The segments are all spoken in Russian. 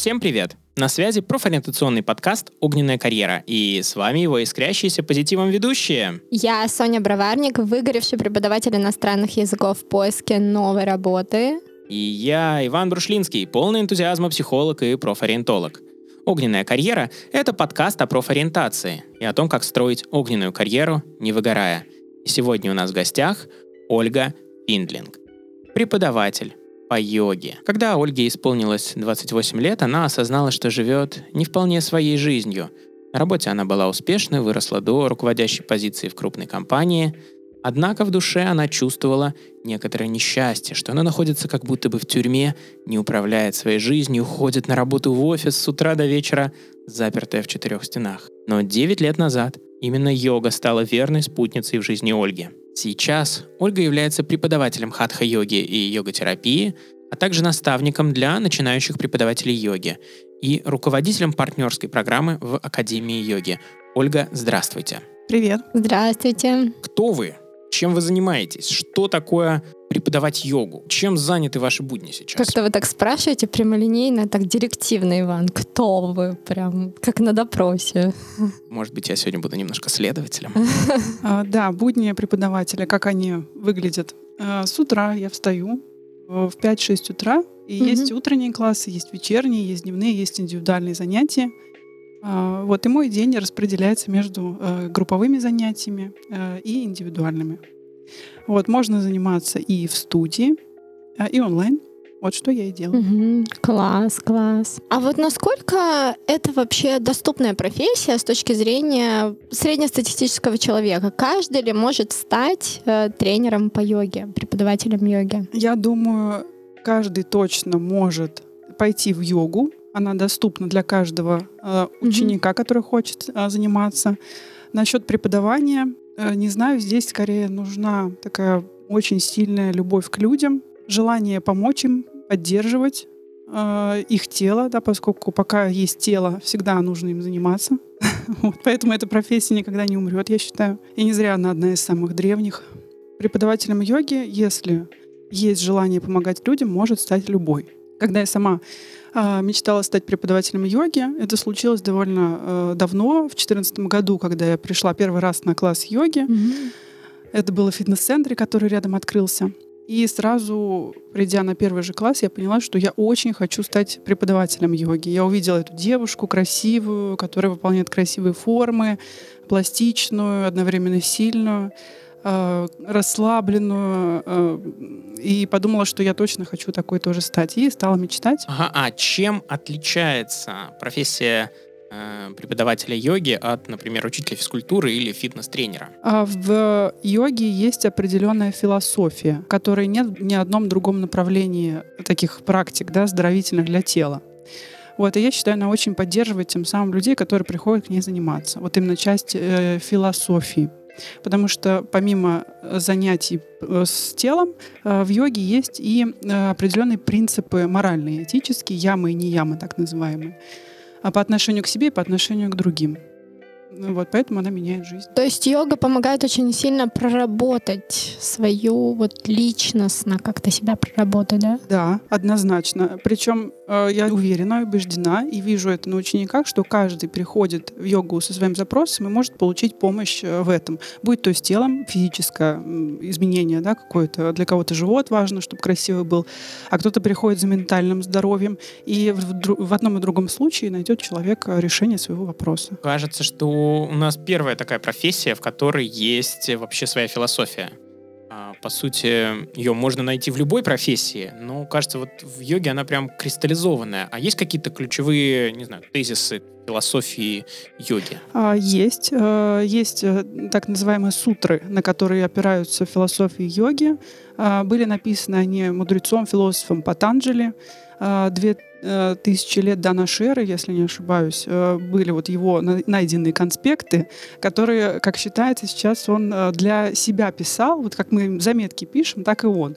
Всем привет! На связи профориентационный подкаст «Огненная карьера», и с вами его искрящиеся позитивом ведущие. Я Соня Броварник, выгоревший преподаватель иностранных языков в поиске новой работы. И я Иван Брушлинский, полный энтузиазма психолог и профориентолог. «Огненная карьера» — это подкаст о профориентации и о том, как строить огненную карьеру, не выгорая. И сегодня у нас в гостях Ольга Финдлинг, преподаватель по йоге. Когда Ольге исполнилось 28 лет, она осознала, что живет не вполне своей жизнью. На работе она была успешной, выросла до руководящей позиции в крупной компании. Однако в душе она чувствовала некоторое несчастье, что она находится как будто бы в тюрьме, не управляет своей жизнью, ходит на работу в офис с утра до вечера, запертая в четырех стенах. Но 9 лет назад именно йога стала верной спутницей в жизни Ольги. Сейчас Ольга является преподавателем хатха-йоги и йога-терапии, а также наставником для начинающих преподавателей йоги и руководителем партнерской программы в Академии йоги. Ольга, здравствуйте. Привет. Здравствуйте. Кто вы? Чем вы занимаетесь? Что такое преподавать йогу? Чем заняты ваши будни сейчас? Как-то вы так спрашиваете прямолинейно, так директивно, Иван. Кто вы? Прям как на допросе. Может быть, я сегодня буду немножко следователем? Да, будни преподавателя, как они выглядят. С утра я встаю в 5-6 утра. И есть утренние классы, есть вечерние, есть дневные, есть индивидуальные занятия. Вот, и мой день распределяется между групповыми занятиями и индивидуальными. Вот, можно заниматься и в студии, и онлайн. Вот что я и делаю. Угу. Класс, класс. А вот насколько это вообще доступная профессия с точки зрения среднестатистического человека? Каждый ли может стать тренером по йоге, преподавателем йоги? Я думаю, каждый точно может пойти в йогу. Она доступна для каждого ученика, который хочет заниматься. Насчет преподавания, не знаю, здесь скорее нужна такая очень сильная любовь к людям, желание помочь им, поддерживать их тело, да, поскольку пока есть тело, всегда нужно им заниматься. Вот, поэтому эта профессия никогда не умрет, я считаю. И не зря она одна из самых древних. Преподавателем йоги, если есть желание помогать людям, может стать любой. Когда я сама мечтала стать преподавателем йоги, это случилось довольно давно, в 2014 году, когда я пришла первый раз на класс йоги. Mm-hmm. Это было в фитнес-центре, который рядом открылся. И сразу, придя на первый же класс, я поняла, что я очень хочу стать преподавателем йоги. Я увидела эту девушку красивую, которая выполняет красивые формы, пластичную, одновременно сильную, расслабленную, и подумала, что я точно хочу такой тоже стать. И стала мечтать. Ага, а чем отличается профессия преподавателя йоги от, например, учителя физкультуры или фитнес-тренера? В йоге есть определенная философия, которой нет в ни одном другом направлении таких практик, да, оздоровительных для тела. Вот, и я считаю, она очень поддерживает тем самым людей, которые приходят к ней заниматься. Вот именно часть философии. Потому что помимо занятий с телом, в йоге есть и определенные принципы моральные, этические, ямы и не ямы, так называемые, по отношению к себе и по отношению к другим. Вот, поэтому она меняет жизнь. То есть йога помогает очень сильно проработать свою вот личностно, как-то себя проработать, да? Да, однозначно. Причем я уверена, убеждена и вижу это на учениках, что каждый приходит в йогу со своим запросом и может получить помощь в этом. Будь то с телом, физическое изменение, да, какое-то. Для кого-то живот важно, чтобы красивый был, а кто-то приходит за ментальным здоровьем. И в одном и другом случае найдет человек решение своего вопроса. Кажется, что у нас первая такая профессия, в которой есть вообще своя философия. По сути, ее можно найти в любой профессии, но, кажется, вот в йоге она прям кристаллизованная. А есть какие-то ключевые, не знаю, тезисы философии йоги? Есть. Есть так называемые сутры, на которые опираются философии йоги. Были написаны они мудрецом, философом Патанджали. 2000 лет до нашей эры, если не ошибаюсь, были вот его найденные конспекты, которые, как считается, сейчас он для себя писал, вот как мы заметки пишем, так и он,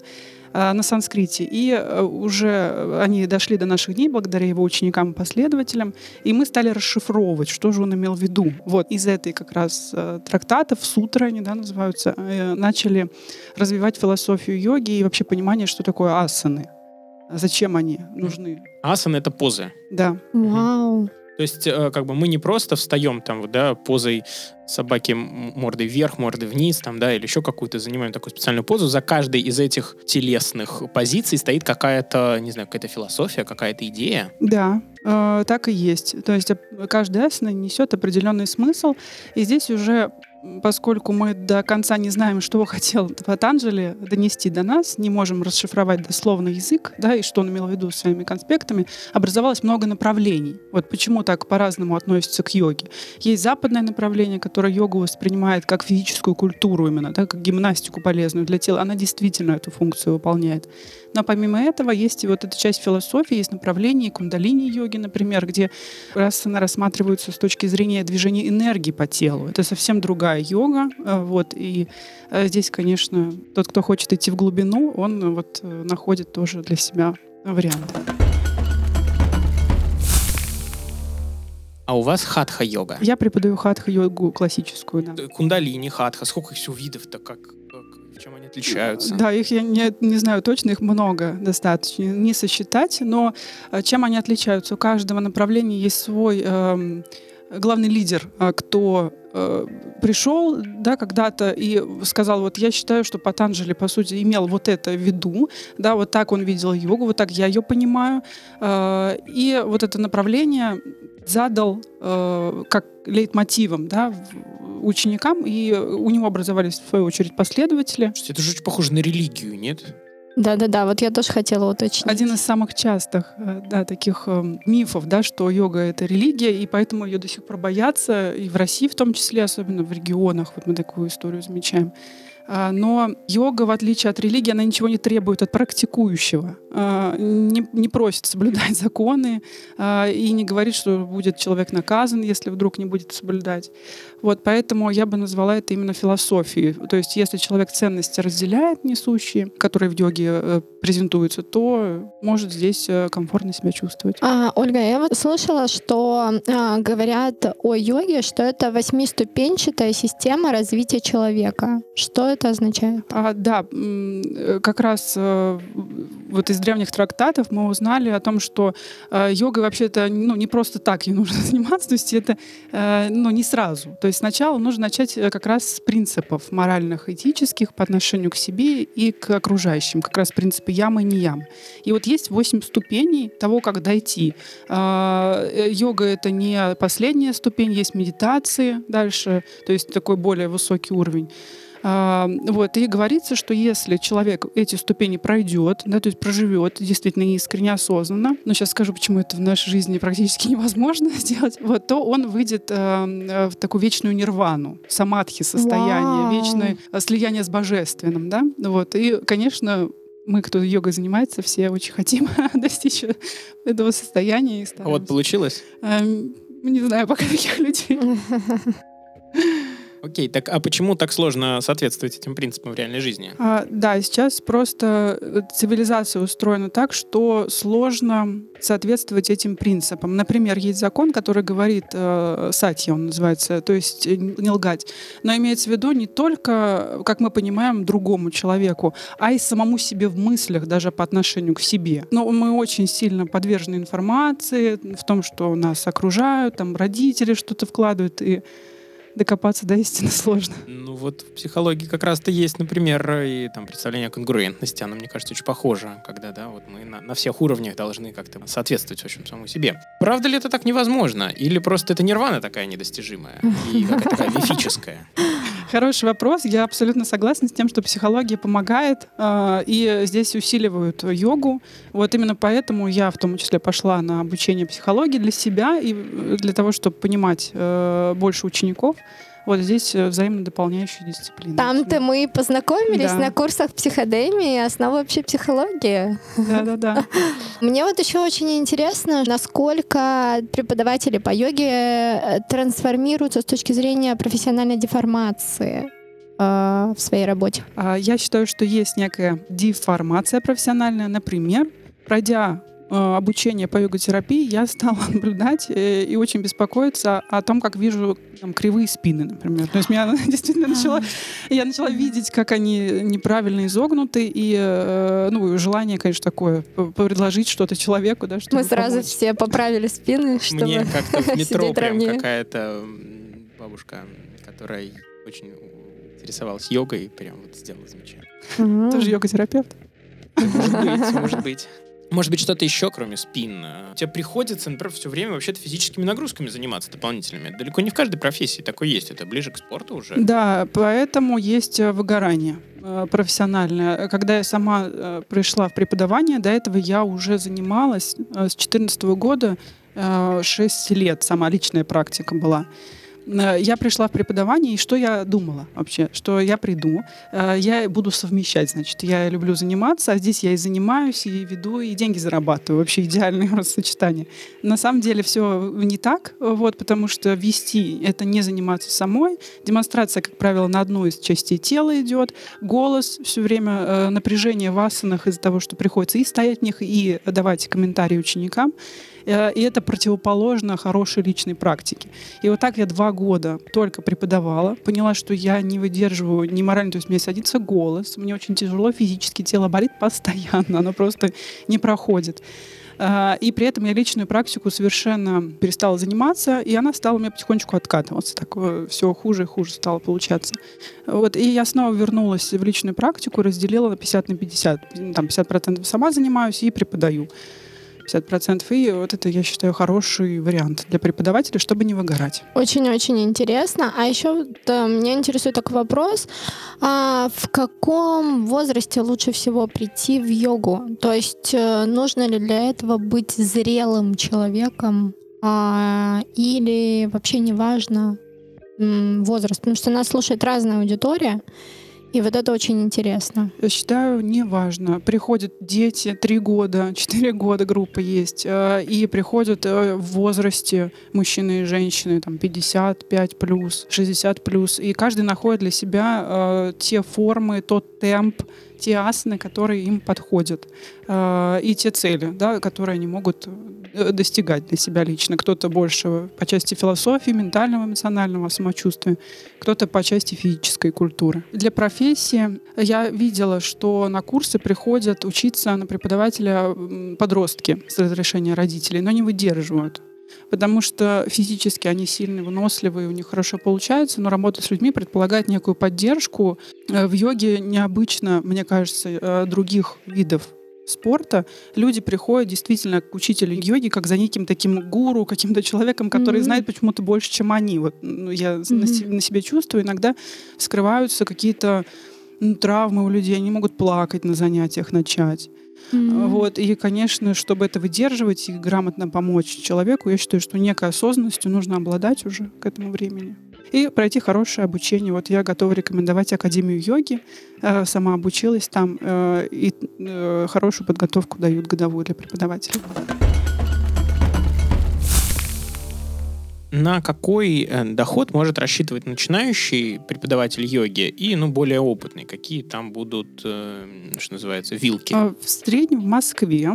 на санскрите. И уже они дошли до наших дней благодаря его ученикам и последователям, и мы стали расшифровывать, что же он имел в виду. Вот из этой как раз трактатов, сутры они, да, называются, начали развивать философию йоги и вообще понимание, что такое асаны. зачем они нужны. Асаны — это позы. Да. Вау. То есть, как бы мы не просто встаем там, да, позой собаки мордой вверх, мордой вниз, там, да, или еще какую-то, занимаем такую специальную позу. За каждой из этих телесных позиций стоит какая-то, не знаю, какая-то философия, какая-то идея. Да, так и есть. То есть каждая асана несет определенный смысл, и здесь уже, поскольку мы до конца не знаем, что хотел Патанджали донести до нас, не можем расшифровать дословно язык, да, и что он имел в виду своими конспектами, образовалось много направлений. Вот почему так по-разному относятся к йоге. Есть западное направление, которое йогу воспринимает как физическую культуру именно, да, как гимнастику полезную для тела. Она действительно эту функцию выполняет. Но помимо этого есть и вот эта часть философии, есть направление кундалини-йоги, например, где асаны рассматриваются с точки зрения движения энергии по телу. Это совсем другая йога. Вот. И здесь, конечно, тот, кто хочет идти в глубину, он вот находит тоже для себя варианты. А у вас хатха-йога? Я преподаю хатха-йогу классическую. Да. Кундалини, хатха. Сколько всего видов-то, как... чем они отличаются? Да, их я не знаю точно, их много достаточно, не сосчитать, но чем они отличаются? У каждого направления есть свой главный лидер, кто пришел, да, когда-то и сказал, вот я считаю, что Патанджали, по сути, имел вот это в виду, да, вот так он видел йогу, вот так я ее понимаю, и вот это направление задал как лейтмотивом, да, ученикам, и у него образовались, в свою очередь, последователи. Это же очень похоже на религию, нет? Да-да-да, вот я тоже хотела уточнить. Один из самых частых, да, таких мифов, да, что йога — это религия, и поэтому ее до сих пор боятся, и в России в том числе, особенно в регионах, вот мы такую историю замечаем. Но йога, в отличие от религии, она ничего не требует от практикующего, не просит соблюдать законы и не говорит, что будет человек наказан, если вдруг не будет соблюдать. Вот, поэтому я бы назвала это именно философией. То есть если человек ценности разделяет несущие, которые в йоге презентуются, то может здесь комфортно себя чувствовать. Ольга, я вот слышала, что говорят о йоге, что это 8-ступенчатая система развития человека. Что это означает? Да, как раз вот из древних трактатов мы узнали о том, что йогой вообще-то не просто так ей нужно заниматься, то есть это не сразу. То есть сначала нужно начать как раз с принципов моральных, этических по отношению к себе и к окружающим. Как раз принципы «ям» и «неям». И вот есть 8 ступеней того, как дойти. Йога — это не последняя ступень, есть медитации дальше, то есть такой более высокий уровень. Вот, и говорится, что если человек эти ступени пройдет, да, то есть проживет действительно искренне, осознанно, но сейчас скажу, почему это в нашей жизни практически невозможно сделать, вот, то он выйдет в такую вечную нирвану, самадхи состояние, вечное слияние с божественным, да, вот, и, конечно, мы, кто йогой занимается, все очень хотим достичь этого состояния и стараемся. А вот получилось? Не знаю пока таких людей. Окей, так а почему так сложно соответствовать этим принципам в реальной жизни? Да, сейчас просто цивилизация устроена так, что сложно соответствовать этим принципам. Например, есть закон, который говорит сатья, он называется, то есть не лгать. Но имеется в виду не только, как мы понимаем, другому человеку, а и самому себе в мыслях, даже по отношению к себе. Но мы очень сильно подвержены информации, в том, что нас окружают, там родители что-то вкладывают, и докопаться до истины сложно. Ну вот в психологии как раз-то есть, например, и там представление о конгруентности. Оно, мне кажется, очень похоже, когда, да, вот мы на всех уровнях должны как-то соответствовать, в общем, самому себе. Правда ли это так невозможно? Или просто это нирвана такая недостижимая и какая-то такая мифическая? Хороший вопрос. Я абсолютно согласна с тем, что психология помогает, и здесь усиливают йогу. Вот именно поэтому я в том числе пошла на обучение психологии для себя и для того, чтобы понимать больше учеников. Вот здесь взаимно дополняющие дисциплины. Там-то мы и познакомились, да, на курсах психодемии, основы вообще психологии. Да-да-да. Мне вот еще очень интересно, насколько преподаватели по йоге трансформируются с точки зрения профессиональной деформации в своей работе. Я считаю, что есть некая деформация профессиональная. Например, пройдя обучения по йога-терапии я стала наблюдать и очень беспокоиться о том, как вижу там, кривые спины, например. То есть меня действительно я начала видеть, как они неправильно изогнуты, и ну, желание, конечно, такое, предложить что-то человеку. Да, чтобы мы сразу помочь. Все поправили спины, чтобы мне как-то в метро прям ровнее. Какая-то бабушка, которая очень интересовалась йогой, прям вот сделала замечание. Mm-hmm. Ты же йога-терапевт? Может быть. Может быть, что-то еще, кроме спин. Тебе приходится, например, все время вообще-то физическими нагрузками заниматься дополнительными. Это далеко не в каждой профессии такое есть. Это ближе к спорту уже. Да, поэтому есть выгорание профессиональное. Когда я сама пришла в преподавание, до этого я уже занималась с 2014 года, 6 лет сама личная практика была. Я пришла в преподавание, и что я думала вообще? Что я приду, я буду совмещать, значит, я люблю заниматься, а здесь я и занимаюсь, и веду, и деньги зарабатываю. Вообще идеальное сочетание. На самом деле все не так, вот, потому что вести — это не заниматься самой. Демонстрация, как правило, на одну из частей тела идет, голос, все время напряжение в асанах из-за того, что приходится и стоять в них, и давать комментарии ученикам. И это противоположно хорошей личной практике. И вот так я 2 года только преподавала, поняла, что я не выдерживаю ни морально, то есть мне садится голос, мне очень тяжело, физически тело болит постоянно, оно просто не проходит. И при этом я личную практику совершенно перестала заниматься, и она стала у меня потихонечку откатываться. Так все хуже и хуже стало получаться. Вот, и я снова вернулась в личную практику, разделила на 50 на 50. Там 50% сама занимаюсь и преподаю. 50%. И вот это, я считаю, хороший вариант для преподавателя, чтобы не выгорать. Очень-очень интересно. А еще да, меня интересует такой вопрос. В каком возрасте лучше всего прийти в йогу? То есть нужно ли для этого быть зрелым человеком? Или вообще неважно возраст? Потому что нас слушает разная аудитория. И вот это очень интересно. Я считаю, неважно. Приходят дети 3 года, 4 года группа есть, и приходят в возрасте мужчины и женщины, там, 55+, 60+, и каждый находит для себя те формы, тот темп, те асаны, которые им подходят, и те цели, да, которые они могут достигать для себя лично. Кто-то больше по части философии, ментального, эмоционального самочувствия, кто-то по части физической культуры. Для профессии я видела, что на курсы приходят учиться на преподавателя подростки с разрешения родителей, но не выдерживают. Потому что физически они сильные, выносливые, у них хорошо получается, но работа с людьми предполагает некую поддержку. В йоге необычно, мне кажется, других видов спорта. Люди приходят действительно к учителю йоги как за неким таким гуру, каким-то человеком, который mm-hmm. знает почему-то больше, чем они. Вот, ну, я mm-hmm. на себе чувствую, иногда вскрываются какие-то травмы у людей, они могут плакать на занятиях, начать. Mm-hmm. Вот. И, конечно, чтобы это выдерживать и грамотно помочь человеку, я считаю, что некой осознанностью нужно обладать уже к этому времени. И пройти хорошее обучение. Вот я готова рекомендовать Академию йоги. Сама обучилась там. И хорошую подготовку дают годовую для преподавателей. На какой доход может рассчитывать начинающий преподаватель йоги и, ну, более опытный? Какие там будут, что называется, вилки? В среднем в Москве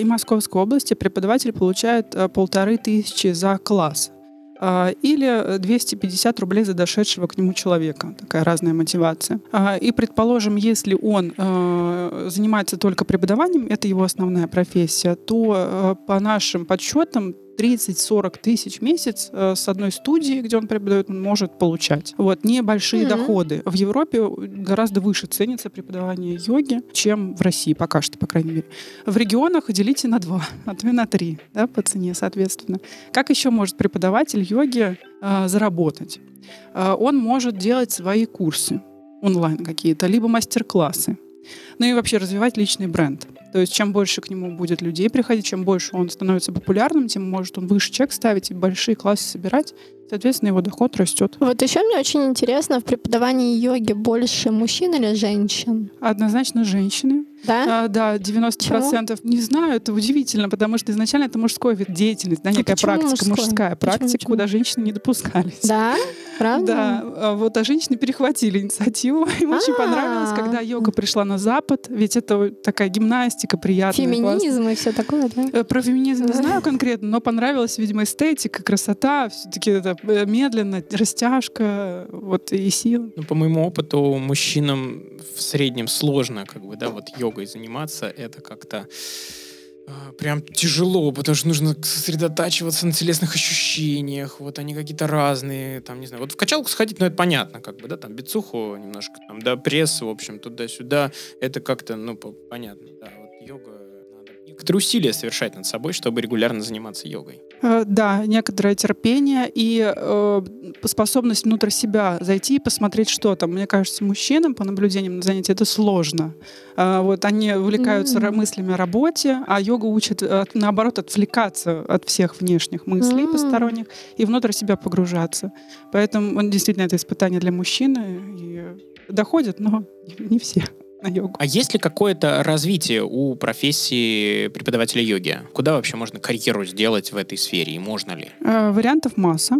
и Московской области преподаватель получает 1500 за класс или 250 рублей за дошедшего к нему человека. Такая разная мотивация. И, предположим, если он занимается только преподаванием, это его основная профессия, то по нашим подсчетам 30-40 тысяч в месяц с одной студии, где он преподает, он может получать. Вот, небольшие mm-hmm. доходы. В Европе гораздо выше ценится преподавание йоги, чем в России пока что, по крайней мере. В регионах делите на 2, а то и на 3, да, по цене, соответственно. Как еще может преподаватель йоги заработать? Он может делать свои курсы онлайн какие-то, либо мастер-классы. Ну и вообще развивать личный бренд. То есть чем больше к нему будет людей приходить, чем больше он становится популярным, тем может он выше чек ставить и большие классы собирать. Соответственно, его доход растет. Вот еще мне очень интересно, в преподавании йоги больше мужчин или женщин? Однозначно женщины. Да? Да, 90%. Чего? Не знаю, это удивительно, потому что изначально это мужской вид деятельности, да, некая практика, мужская практика, куда женщины не допускались. Да? Правда? Да. Вот, а женщины перехватили инициативу. Им очень понравилось, когда йога пришла на Запад, ведь это такая гимнастика приятная. Феминизм классная. И все такое, да? Про феминизм не знаю конкретно, но понравилась, видимо, эстетика, красота, все-таки это медленно, растяжка, вот, и сила. Ну, по моему опыту, мужчинам в среднем сложно, как бы, да, вот йогой заниматься, это как-то прям тяжело, потому что нужно сосредотачиваться на телесных ощущениях, вот они какие-то разные, там, не знаю, вот в качалку сходить, ну, это понятно, как бы, да, там, бицуху немножко, там, да, пресс, в общем, туда-сюда, это как-то, ну, понятно, да, вот йога, надо некоторые усилия совершать над собой, чтобы регулярно заниматься йогой. Да, некоторое терпение и способность внутрь себя зайти и посмотреть, что там. Мне кажется, мужчинам по наблюдениям на занятии это сложно. Вот, они увлекаются мыслями о работе, а йога учит, наоборот, отвлекаться от всех внешних мыслей посторонних и внутрь себя погружаться. Поэтому действительно это испытание для мужчины. И доходит, но не все. А есть ли какое-то развитие у профессии преподавателя йоги? Куда вообще можно карьеру сделать в этой сфере и можно ли? Вариантов масса.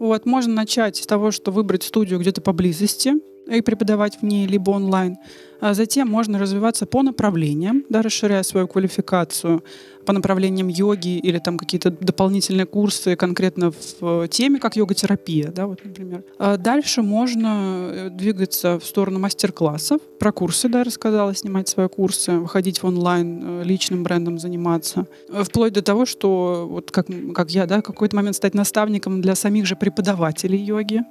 Вот, можно начать с того, что выбрать студию где-то поблизости и преподавать в ней, либо онлайн. А затем можно развиваться по направлениям, да, расширяя свою квалификацию по направлениям йоги или там какие-то дополнительные курсы конкретно в теме, как йога-терапия, да, вот, например. А дальше можно двигаться в сторону мастер-классов. Про курсы, да, рассказала, снимать свои курсы, выходить в онлайн, личным брендом заниматься. Вплоть до того, что, вот как я, да, в какой-то момент стать наставником для самих же преподавателей йоги,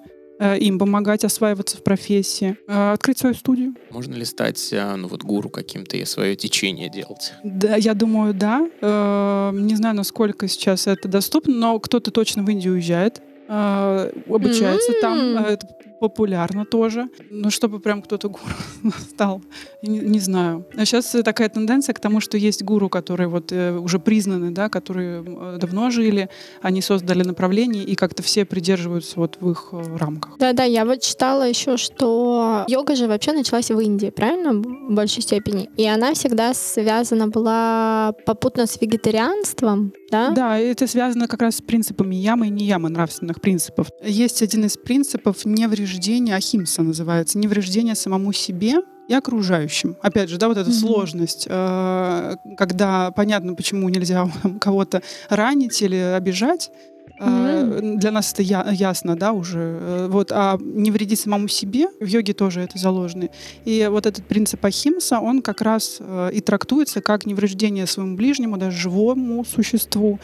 им помогать осваиваться в профессии, открыть свою студию. Можно ли стать, ну, вот, гуру каким-то и свое течение делать? Да, я думаю, да. Не знаю, насколько сейчас это доступно, но кто-то точно в Индию уезжает, обучается там. Это популярно тоже. Но чтобы прям кто-то гуру стал, не знаю. А сейчас такая тенденция к тому, что есть гуру, которые вот уже признаны, да, которые давно жили, они создали направление, и как-то все придерживаются вот в их рамках. Да-да, я вот читала еще, что йога же вообще началась в Индии, правильно? В большей степени. И она всегда связана была попутно с вегетарианством, да? Да, это связано как раз с принципами ямы и ниямы, нравственных принципов. Есть один из принципов невреждения, ахимса называется, невреждение самому себе и окружающим. Опять же, да, вот эта сложность, когда понятно, почему нельзя кого-то ранить или обижать, для нас это ясно, да, уже. Вот, а не вредить самому себе, в йоге тоже это заложено. И вот этот принцип ахимса, он как раз и трактуется как невреждение своему ближнему, даже живому существу.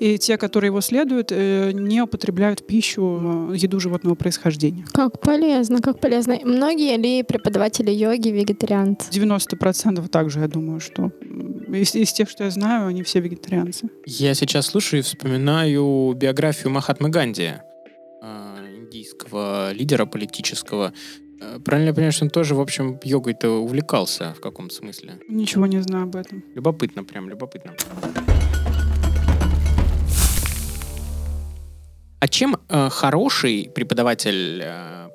И те, которые его следуют, не употребляют в пищу еду животного происхождения. Как полезно, как полезно. Многие ли преподаватели йоги вегетарианцы? 90% также, я думаю, что из тех, что я знаю, они все вегетарианцы. Я сейчас слушаю и вспоминаю биографию Махатмы Ганди, индийского лидера политического. Правильно я понимаю, что он тоже, в общем, йогой-то увлекался в каком-то смысле? Ничего не знаю об этом. Любопытно, прям любопытно. А чем хороший преподаватель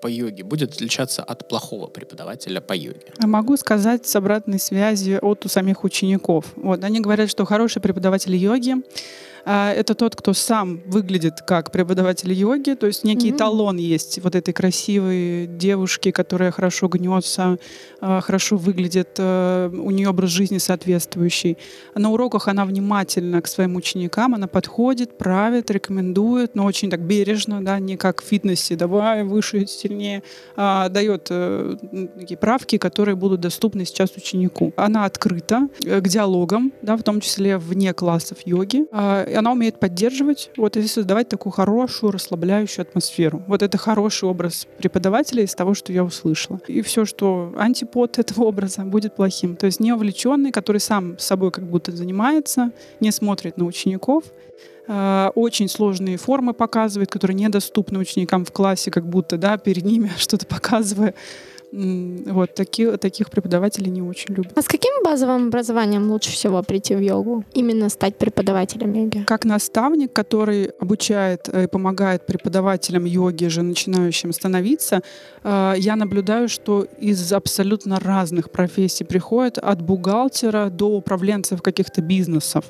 по йоге будет отличаться от плохого преподавателя по йоге? Могу сказать с обратной связью от у самих учеников. Вот, они говорят, что хороший преподаватель йоги — это тот, кто сам выглядит как преподаватель йоги, то есть некий эталон есть вот этой красивой девушки, которая хорошо гнется, хорошо выглядит, у нее образ жизни соответствующий. На уроках она внимательна к своим ученикам, она подходит, правит, рекомендует, но очень так бережно, да, не как в фитнесе, давай выше, сильнее, дает такие правки, которые будут доступны сейчас ученику. Она открыта к диалогам, да, в том числе вне классов йоги. Она умеет поддерживать, вот, и создавать такую хорошую, расслабляющую атмосферу. Вот это хороший образ преподавателя из того, что я услышала. И все, что антипод этого образа, будет плохим. То есть неувлеченный, который сам собой как будто занимается, не смотрит на учеников, очень сложные формы показывает, которые недоступны ученикам в классе, как будто, да, перед ними что-то показывая. Вот, таких преподавателей не очень люблю. А с каким базовым образованием лучше всего прийти в йогу? Именно стать преподавателем йоги? Как наставник, который обучает и помогает преподавателям йоги, же начинающим становиться, я наблюдаю, что из абсолютно разных профессий приходят, от бухгалтера до управленцев каких-то бизнесов.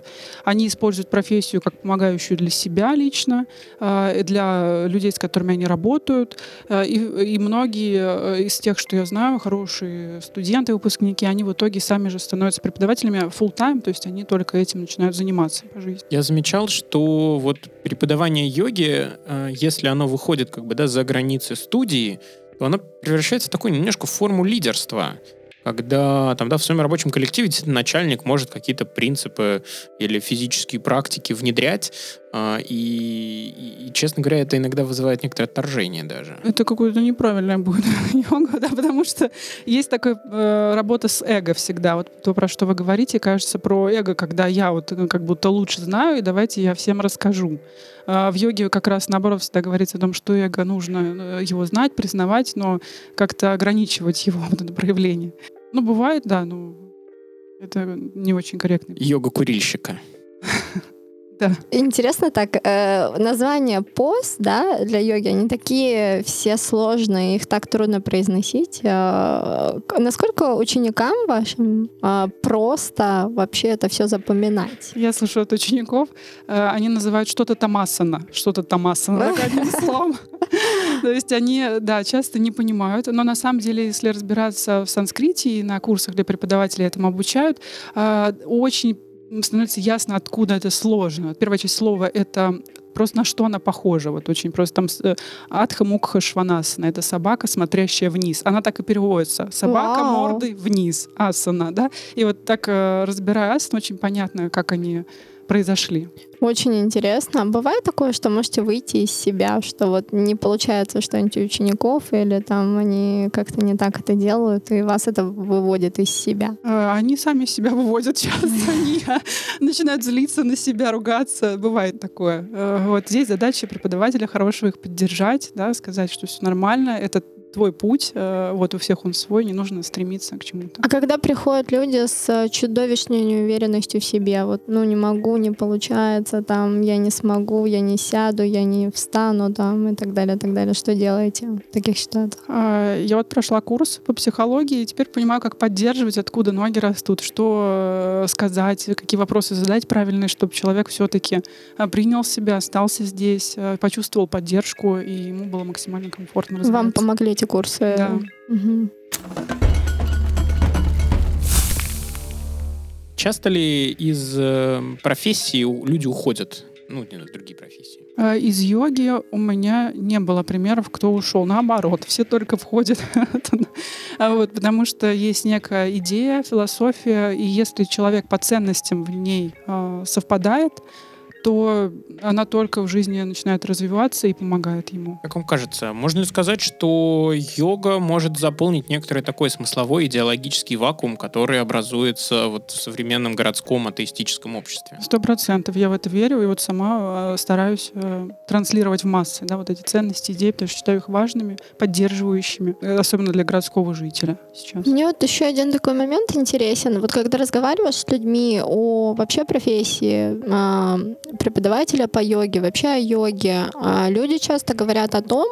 Они используют профессию как помогающую для себя лично, для людей, с которыми они работают. И многие из тех, что я знаю, хорошие студенты, выпускники, они в итоге сами же становятся преподавателями full-time, то есть они только этим начинают заниматься по жизни. Я замечал, что вот преподавание йоги, если оно выходит как бы, да, за границы студии, то оно превращается в такую немножко форму лидерства, когда там, да, в своем рабочем коллективе действительно начальник может какие-то принципы или физические практики внедрять, и, честно говоря, это иногда вызывает некоторое отторжение даже. Это какое-то неправильное будет йога, да, потому что есть такая работа с эго всегда. Вот то, про что вы говорите, кажется, про эго, когда я вот как будто лучше знаю, и давайте я всем расскажу. В йоге как раз наоборот всегда говорится о том, что эго нужно его знать, признавать, но как-то ограничивать его вот это проявление. Ну, бывает, да, но это не очень корректно. Йога-курильщика. Да. Интересно так, названия поз, да, для йоги, они такие все сложные, их так трудно произносить. Насколько ученикам вашим просто вообще это все запоминать? Я слышу от учеников, они называют что-то тамасана, одним словом. То есть они, да, часто не понимают, но на самом деле, если разбираться в санскрите и на курсах для преподавателей этому обучают, очень становится ясно, откуда это сложно. Первая часть слова — это просто на что она похожа. Вот очень просто там Атха Мукха Шванасана — это собака, смотрящая вниз. Она так и переводится. Собака мордой вниз. Асана, да? И вот так, разбирая асану, очень понятно, как они произошли. Очень интересно. А бывает такое, что можете выйти из себя, что вот не получается что-нибудь у учеников, или там они как-то не так это делают, и вас это выводит из себя? Они сами себя выводят часто. Они начинают злиться на себя, ругаться. Бывает такое. Вот здесь задача преподавателя хорошего их поддержать, да, сказать, что все нормально, это твой путь, вот у всех он свой, не нужно стремиться к чему-то. А когда приходят люди с чудовищной неуверенностью в себе, вот, ну, не могу, не получается, там, я не смогу, я не сяду, я не встану, там, и так далее, что делаете в таких ситуациях? Я вот прошла курс по психологии, и теперь понимаю, как поддерживать, откуда ноги растут, что сказать, какие вопросы задать правильные, чтобы человек все-таки принял себя, остался здесь, почувствовал поддержку, и ему было максимально комфортно развиваться. Вам помогли эти курсы? Да. Угу. Часто ли из профессии люди уходят? Ну, не на другие профессии. Из йоги у меня не было примеров, кто ушел. Наоборот, все только входят. Вот, потому что есть некая идея, философия, и если человек по ценностям в ней совпадает, то она только в жизни начинает развиваться и помогает ему. Как вам кажется, можно ли сказать, что йога может заполнить некоторый такой смысловой идеологический вакуум, который образуется вот в современном городском атеистическом обществе? 100% я в это верю, и вот сама стараюсь транслировать в массы, да, вот эти ценности, идеи, потому что считаю их важными, поддерживающими, особенно для городского жителя сейчас. Мне вот еще один такой момент интересен. Вот когда разговариваешь с людьми о вообще профессии, преподавателя по йоге, вообще о йоге. Люди часто говорят о том,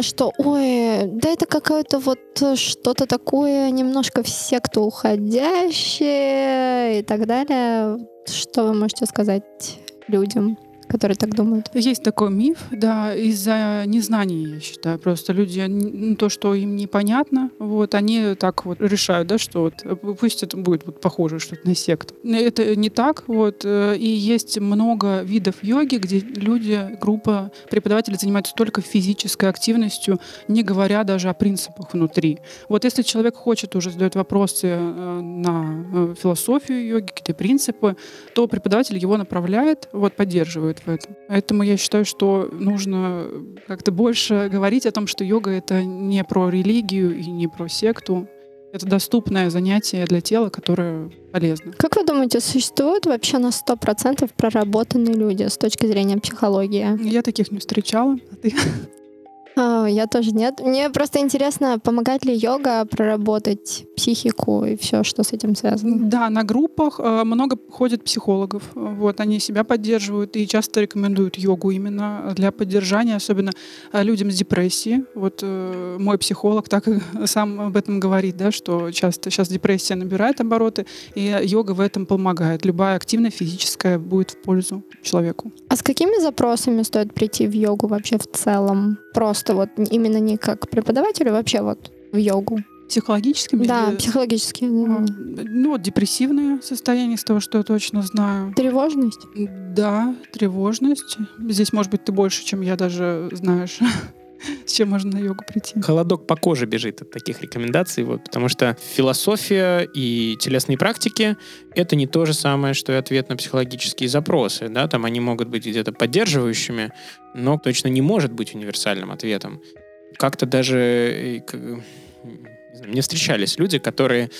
что ой, да это какое-то вот что-то такое немножко в секту уходящее и так далее. Что вы можете сказать людям, которые так думают? Есть такой миф, да, из-за незнания, я считаю. Просто люди, то, что им непонятно, вот, они так вот решают, да, что вот, пусть это будет вот похоже что-то на секту. Это не так, вот. И есть много видов йоги, где люди, группа преподавателей занимаются только физической активностью, не говоря даже о принципах внутри. Вот если человек хочет, уже задает вопросы на философию йоги, какие-то принципы, то преподаватель его направляет, вот, поддерживает в этом. Поэтому я считаю, что нужно как-то больше говорить о том, что йога — это не про религию и не про секту. Это доступное занятие для тела, которое полезно. Как вы думаете, существуют вообще на 100% проработанные люди с точки зрения психологии? Я таких не встречала. А ты? Я тоже нет. Мне просто интересно, помогает ли йога проработать психику и все, что с этим связано? Да, на группах много ходят психологов. Вот, они себя поддерживают и часто рекомендуют йогу именно для поддержания, особенно людям с депрессией. Вот мой психолог так и сам об этом говорит, да, что часто сейчас депрессия набирает обороты, и йога в этом помогает. Любая активная физическая будет в пользу человеку. А с какими запросами стоит прийти в йогу вообще в целом? Просто вот именно не как преподавателю, вообще вот в йогу. Психологическими? Да, психологически. Ну, вот депрессивное состояние, с того, что я точно знаю. Тревожность? Да, тревожность. Здесь, может быть, ты больше, чем я даже знаешь, с чем можно на йогу прийти. Холодок по коже бежит от таких рекомендаций, вот, потому что философия и телесные практики — это не то же самое, что и ответ на психологические запросы. Да? Там они могут быть где-то поддерживающими, но точно не может быть универсальным ответом. Как-то даже... Мне встречались люди, которые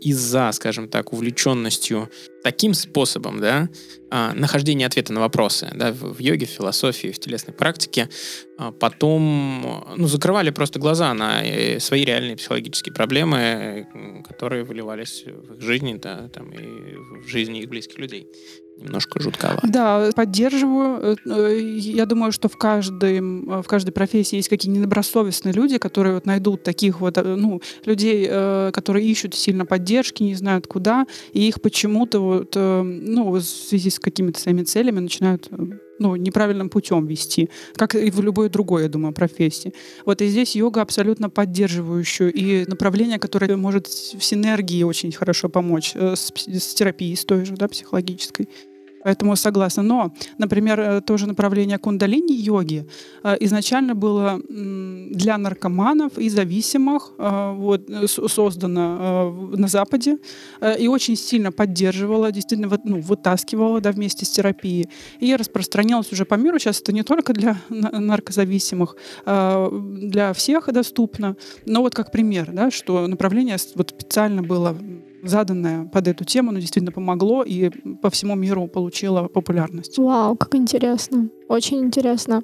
из-за, скажем так, увлеченностью таким способом, да, нахождения ответа на вопросы, да, в йоге, в философии, в телесной практике, потом закрывали просто глаза на свои реальные психологические проблемы, которые выливались в их жизни, да, там, и в жизни их близких людей. Немножко жутковато. Да, поддерживаю. Я думаю, что в каждой профессии есть какие-то недобросовестные люди, которые вот найдут таких вот, людей, которые ищут сильно поддержки, не знают куда, и их почему-то вот, в связи с какими-то своими целями начинают неправильным путем вести, как и в любой другой, я думаю, профессии. Вот и здесь йога абсолютно поддерживающую и направление, которое может в синергии очень хорошо помочь с терапией, с той же, да, психологической. Поэтому согласна. Но, например, тоже направление кундалини-йоги изначально было для наркоманов и зависимых создано на Западе и очень сильно поддерживало, действительно вытаскивало, да, вместе с терапией. И распространялось уже по миру. Сейчас это не только для наркозависимых, для всех доступно. Но вот как пример, да, что направление вот специально было заданное под эту тему, но действительно помогло и по всему миру получило популярность. Вау, как интересно. Очень интересно.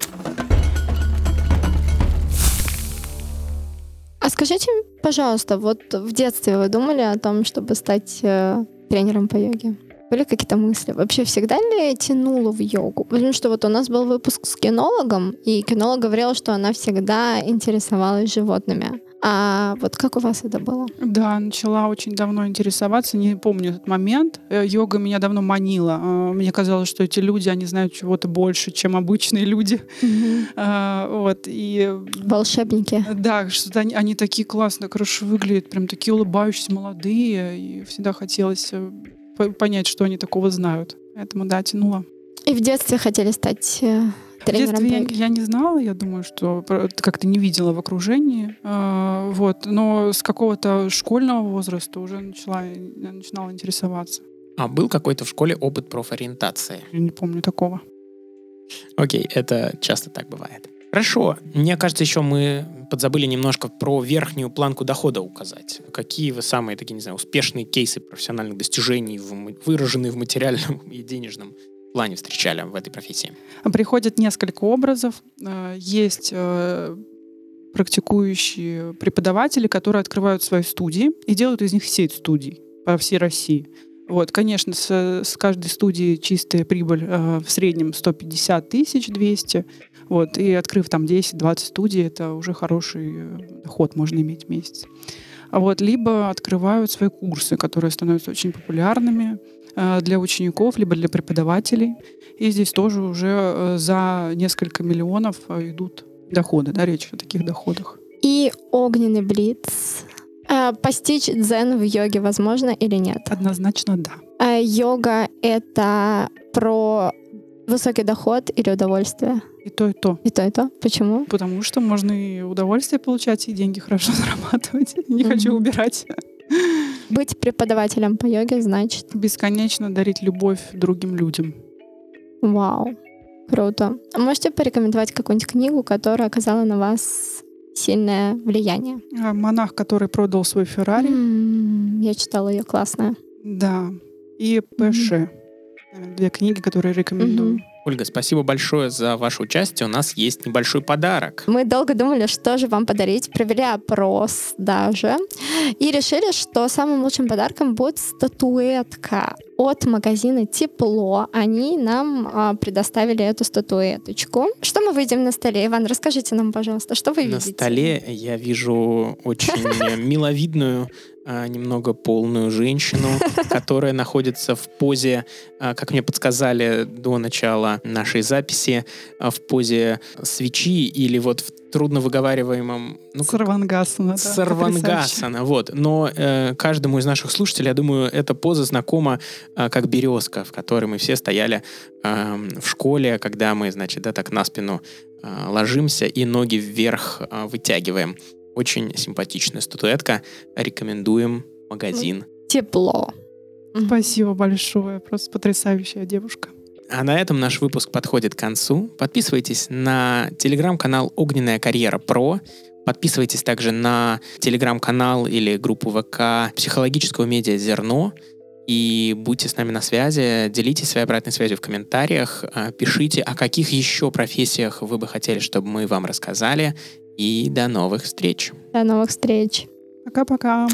А скажите, пожалуйста, вот в детстве вы думали о том, чтобы стать тренером по йоге? Были какие-то мысли? Вообще всегда ли тянуло в йогу? Потому что вот у нас был выпуск с кинологом, и кинолог говорил, что она всегда интересовалась животными. А вот как у вас это было? Да, начала очень давно интересоваться, не помню этот момент. Йога меня давно манила. Мне казалось, что эти люди, они знают чего-то больше, чем обычные люди. Волшебники. Да, что-то они такие классно, хорошо выглядят, прям такие улыбающиеся, молодые. И всегда хотелось понять, что они такого знают. Поэтому, да, тянула. И в детстве хотели стать... В детстве я не знала, я думаю, что как-то не видела в окружении. Вот. Но с какого-то школьного возраста уже начинала интересоваться. А был какой-то в школе опыт профориентации? Я не помню такого. Окей, это часто так бывает. Хорошо. Мне кажется, еще мы подзабыли немножко про верхнюю планку дохода указать. Какие вы самые такие, не знаю, успешные кейсы профессиональных достижений, выраженные в материальном и денежном плане встречали в этой профессии? Приходят несколько образов. Есть практикующие преподаватели, которые открывают свои студии и делают из них сеть студий по всей России. Вот, конечно, с каждой студии чистая прибыль в среднем 150 тысяч, 200. Вот, и открыв там 10-20 студий, это уже хороший доход можно иметь в месяц. Вот, либо открывают свои курсы, которые становятся очень популярными для учеников, либо для преподавателей. И здесь тоже уже за несколько миллионов идут доходы, да, речь о таких доходах. И огненный блиц. Постичь дзен в йоге возможно или нет? Однозначно да. Йога — это про высокий доход или удовольствие? И то, и то. И то, и то? Почему? Потому что можно и удовольствие получать, и деньги хорошо зарабатывать. Не хочу убирать. Быть преподавателем по йоге значит... Бесконечно дарить любовь другим людям. Вау, круто. А можете порекомендовать какую-нибудь книгу, которая оказала на вас сильное влияние? «Монах, который продал свой Феррари». Я читала ее, классная. Да. И «ПШ». Две книги, которые рекомендую. Ольга, спасибо большое за ваше участие. У нас есть небольшой подарок. Мы долго думали, что же вам подарить. Провели опрос даже. И решили, что самым лучшим подарком будет статуэтка от магазина «Тепло». Они нам предоставили эту статуэточку. Что мы видим на столе? Иван, расскажите нам, пожалуйста, что вы видите? На столе я вижу очень миловидную, немного полную женщину, которая находится в позе, как мне подсказали до начала нашей записи, в позе свечи или вот в трудновыговариваемом... Сарвангасана. Сарвангасана, вот. Но каждому из наших слушателей, я думаю, эта поза знакома как березка, в которой мы все стояли в школе, когда мы, так на спину ложимся и ноги вверх вытягиваем. Очень симпатичная статуэтка. Рекомендуем магазин «Тепло». Спасибо большое. Просто потрясающая девушка. А на этом наш выпуск подходит к концу. Подписывайтесь на телеграм-канал «Огненная карьера ПРО». Подписывайтесь также на телеграм-канал или группу ВК психологического медиа «Зерно». И будьте с нами на связи, делитесь своей обратной связью в комментариях, пишите, о каких еще профессиях вы бы хотели, чтобы мы вам рассказали. И до новых встреч. Пока-пока.